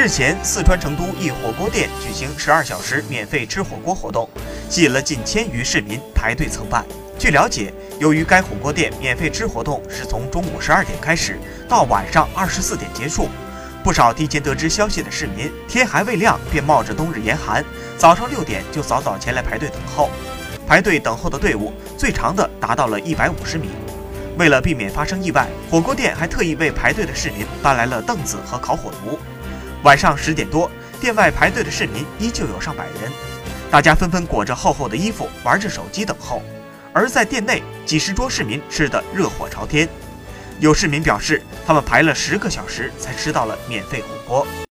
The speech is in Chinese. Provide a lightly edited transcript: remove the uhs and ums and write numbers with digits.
日前，四川成都一火锅店举行12小时免费吃火锅活动，吸引了近1000余市民排队蹭饭。据了解，由于该火锅店免费吃活动是从中午12点开始，到晚上24点结束。 不少提前得知消息的市民，天还未亮便冒着冬日严寒，早上6点就早早前来排队等候。排队等候的队伍最长的达到了150米。为了避免发生意外，火锅店还特意为排队的市民搬来了凳子和烤火炉。晚上10点多，店外排队的市民依旧有上百人，大家纷纷裹着厚厚的衣服，玩着手机等候。而在店内，几十桌市民吃得热火朝天。 有市民表示，他们排了10个小时才吃到了免费火锅。